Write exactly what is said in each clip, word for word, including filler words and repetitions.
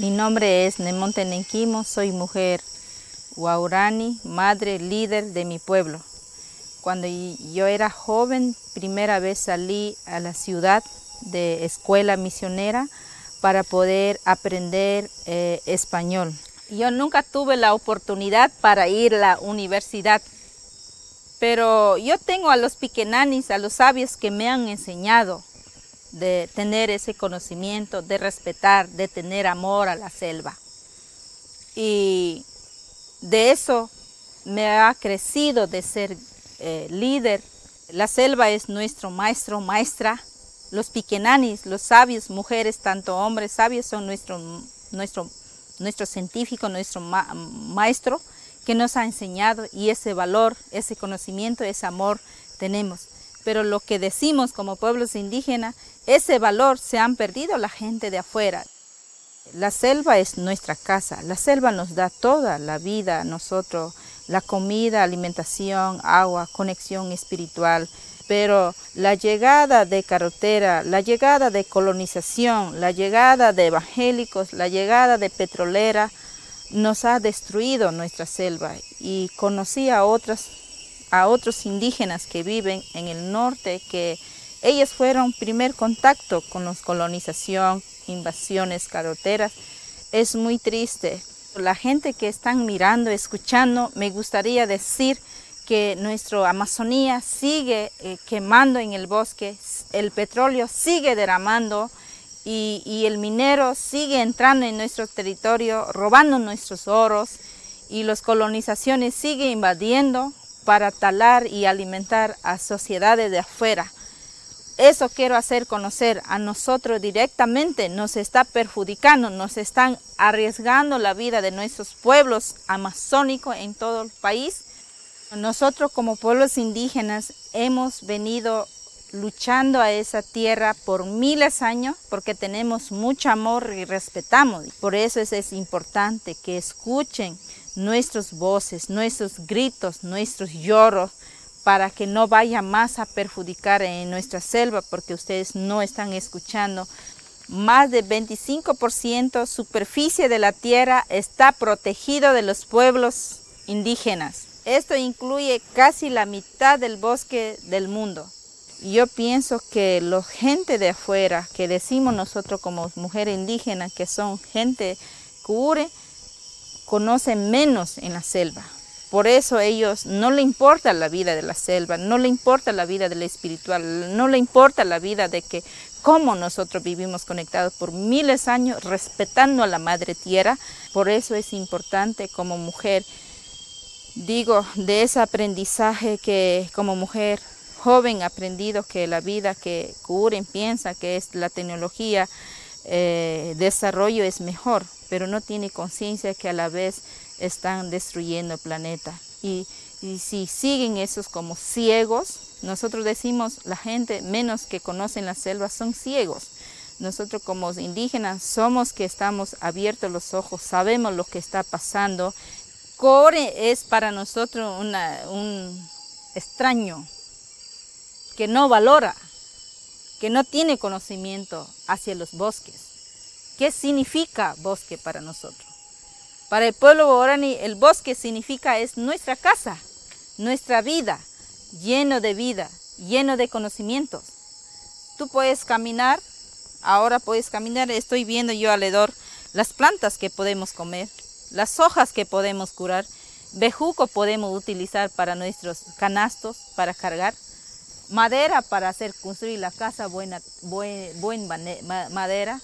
Mi nombre es Nemonte Nenquimo, soy mujer Waorani, madre líder de mi pueblo. Cuando yo era joven, primera vez salí a la ciudad de escuela misionera para poder aprender eh, español. Yo nunca tuve la oportunidad para ir a la universidad, pero yo tengo a los piquenanis, a los sabios que me han enseñado de tener ese conocimiento, de respetar, de tener amor a la selva. Y de eso me ha crecido de ser eh, líder. La selva es nuestro maestro, maestra. Los piquenanis, los sabios, mujeres, tanto hombres sabios, son nuestro, nuestro, nuestro científico, nuestro ma maestro que nos ha enseñado, y ese valor, ese conocimiento, ese amor tenemos. Pero lo que decimos como pueblos indígenas, ese valor se han perdido la gente de afuera. La selva es nuestra casa, la selva nos da toda la vida a nosotros, la comida, alimentación, agua, conexión espiritual. Pero la llegada de carretera, la llegada de colonización, la llegada de evangélicos, la llegada de petrolera, nos ha destruido nuestra selva. Y conocí a otras a otros indígenas que viven en el norte, que ellos fueron primer contacto con la colonización, invasiones, carreteras. Es muy triste. La gente que están mirando, escuchando, me gustaría decir que nuestra Amazonía sigue eh, quemando en el bosque, el petróleo sigue derramando y, y el minero sigue entrando en nuestro territorio, robando nuestros oros, y las colonizaciones siguen invadiendo para talar y alimentar a sociedades de afuera. Eso quiero hacer conocer. A nosotros directamente nos está perjudicando, nos están arriesgando la vida de nuestros pueblos amazónicos en todo el país. Nosotros como pueblos indígenas hemos venido luchando a esa tierra por miles de años porque tenemos mucho amor y respetamos. Por eso es, es importante que escuchen nuestras voces, nuestros gritos, nuestros lloros, para que no vaya más a perjudicar en nuestra selva, porque ustedes no están escuchando. Más de veinticinco por ciento superficie de la tierra está protegido de los pueblos indígenas. Esto incluye casi la mitad del bosque del mundo. Yo pienso que la gente de afuera, que decimos nosotros como mujeres indígenas, que son gente cuure, conocen menos en la selva. Por eso a ellos no le importa la vida de la selva, no le importa la vida de la espiritual, no le importa la vida de que cómo nosotros vivimos conectados por miles de años, respetando a la madre tierra. Por eso es importante como mujer, digo, de ese aprendizaje que como mujer joven aprendido, que la vida que Curen piensa que es la tecnología, eh, desarrollo es mejor, pero no tiene conciencia que a la vez están destruyendo el planeta. Y, y si siguen esos como ciegos, nosotros decimos la gente menos que conocen la selva son ciegos. Nosotros como indígenas somos que estamos abiertos los ojos, sabemos lo que está pasando. Core es para nosotros una, un extraño, que no valora, que no tiene conocimiento hacia los bosques. ¿Qué significa bosque para nosotros? Para el pueblo Waorani, el bosque significa es nuestra casa, nuestra vida, lleno de vida, lleno de conocimientos. Tú puedes caminar, ahora puedes caminar, estoy viendo yo alrededor las plantas que podemos comer, las hojas que podemos curar, bejuco podemos utilizar para nuestros canastos, para cargar, madera para hacer construir la casa, buena, buen, buen ma, madera,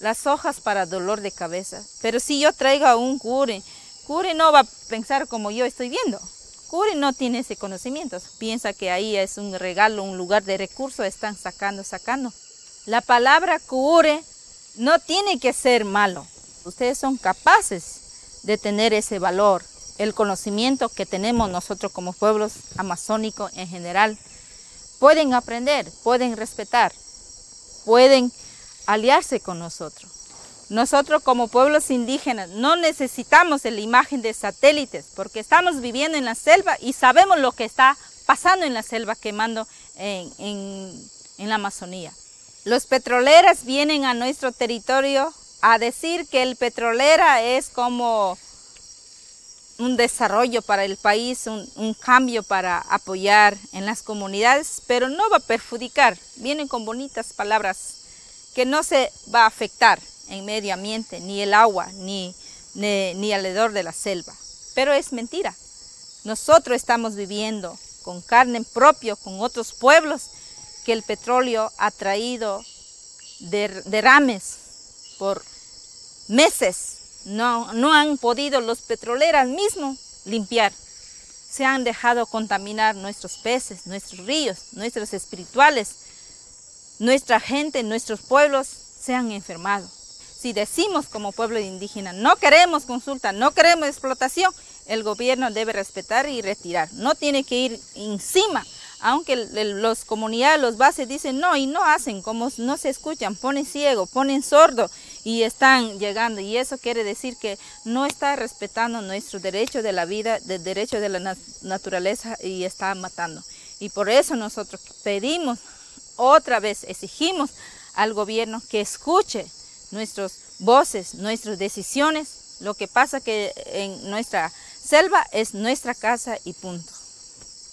las hojas para dolor de cabeza. Pero si yo traigo a un cure, cure no va a pensar como yo estoy viendo. Cure no tiene ese conocimiento, piensa que ahí es un regalo, un lugar de recursos, están sacando, sacando. La palabra cure no tiene que ser malo. Ustedes son capaces de tener ese valor, el conocimiento que tenemos nosotros como pueblos amazónicos en general. Pueden aprender, pueden respetar, pueden aliarse con nosotros. Nosotros como pueblos indígenas no necesitamos la imagen de satélites porque estamos viviendo en la selva y sabemos lo que está pasando en la selva, quemando en, en, en la Amazonía. Los petroleros vienen a nuestro territorio a decir que el Petrolera es como un desarrollo para el país, un, un cambio para apoyar en las comunidades, pero no va a perjudicar. Vienen con bonitas palabras, que no se va a afectar en medio ambiente, ni el agua, ni, ni, ni alrededor de la selva. Pero es mentira. Nosotros estamos viviendo con carne propia, con otros pueblos, que el petróleo ha traído der, derrames por meses. No, no han podido los petroleros mismos limpiar. Se han dejado contaminar nuestros peces, nuestros ríos, nuestros espirituales. Nuestra gente, nuestros pueblos se han enfermado. Si decimos como pueblo indígena, no queremos consulta, no queremos explotación, el gobierno debe respetar y retirar. No tiene que ir encima, aunque las comunidades, los bases dicen no y no hacen, como no se escuchan, ponen ciego, ponen sordo y están llegando. Y eso quiere decir que no está respetando nuestro derecho de la vida, el derecho de la nat- naturaleza y está matando. Y por eso nosotros pedimos, otra vez exigimos al gobierno que escuche nuestras voces, nuestras decisiones. Lo que pasa que en nuestra selva es nuestra casa y punto.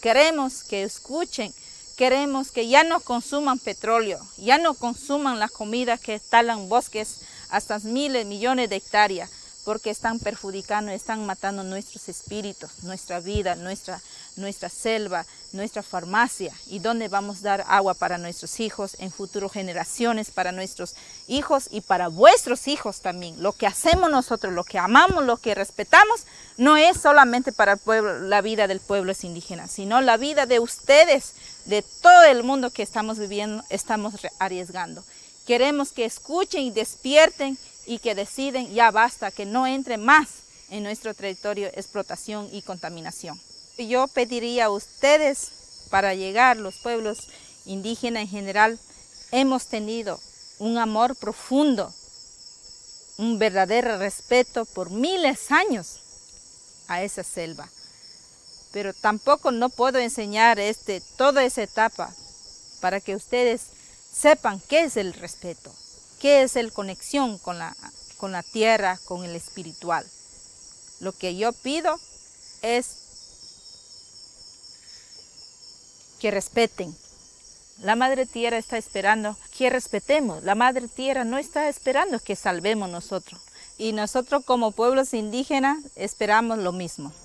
Queremos que escuchen, queremos que ya no consuman petróleo, ya no consuman la comida que talan bosques hasta miles, millones de hectáreas, porque están perjudicando, están matando nuestros espíritus, nuestra vida, nuestra, nuestra selva, nuestra farmacia. ¿Y dónde vamos a dar agua para nuestros hijos, en futuras generaciones, para nuestros hijos y para vuestros hijos también? Lo que hacemos nosotros, lo que amamos, lo que respetamos, no es solamente para el pueblo, la vida del pueblo indígena, sino la vida de ustedes, de todo el mundo que estamos viviendo, estamos arriesgando. Queremos que escuchen y despierten y que deciden ya basta, que no entre más en nuestro territorio explotación y contaminación. Yo pediría a ustedes, para llegar los pueblos indígenas en general, hemos tenido un amor profundo, un verdadero respeto por miles de años a esa selva. Pero tampoco no puedo enseñar este, toda esa etapa para que ustedes sepan qué es el respeto. ¿Qué es la conexión con la, con la tierra, con el espiritual? Lo que yo pido es que respeten. La Madre Tierra está esperando que respetemos. La Madre Tierra no está esperando que salvemos nosotros. Y nosotros como pueblos indígenas esperamos lo mismo.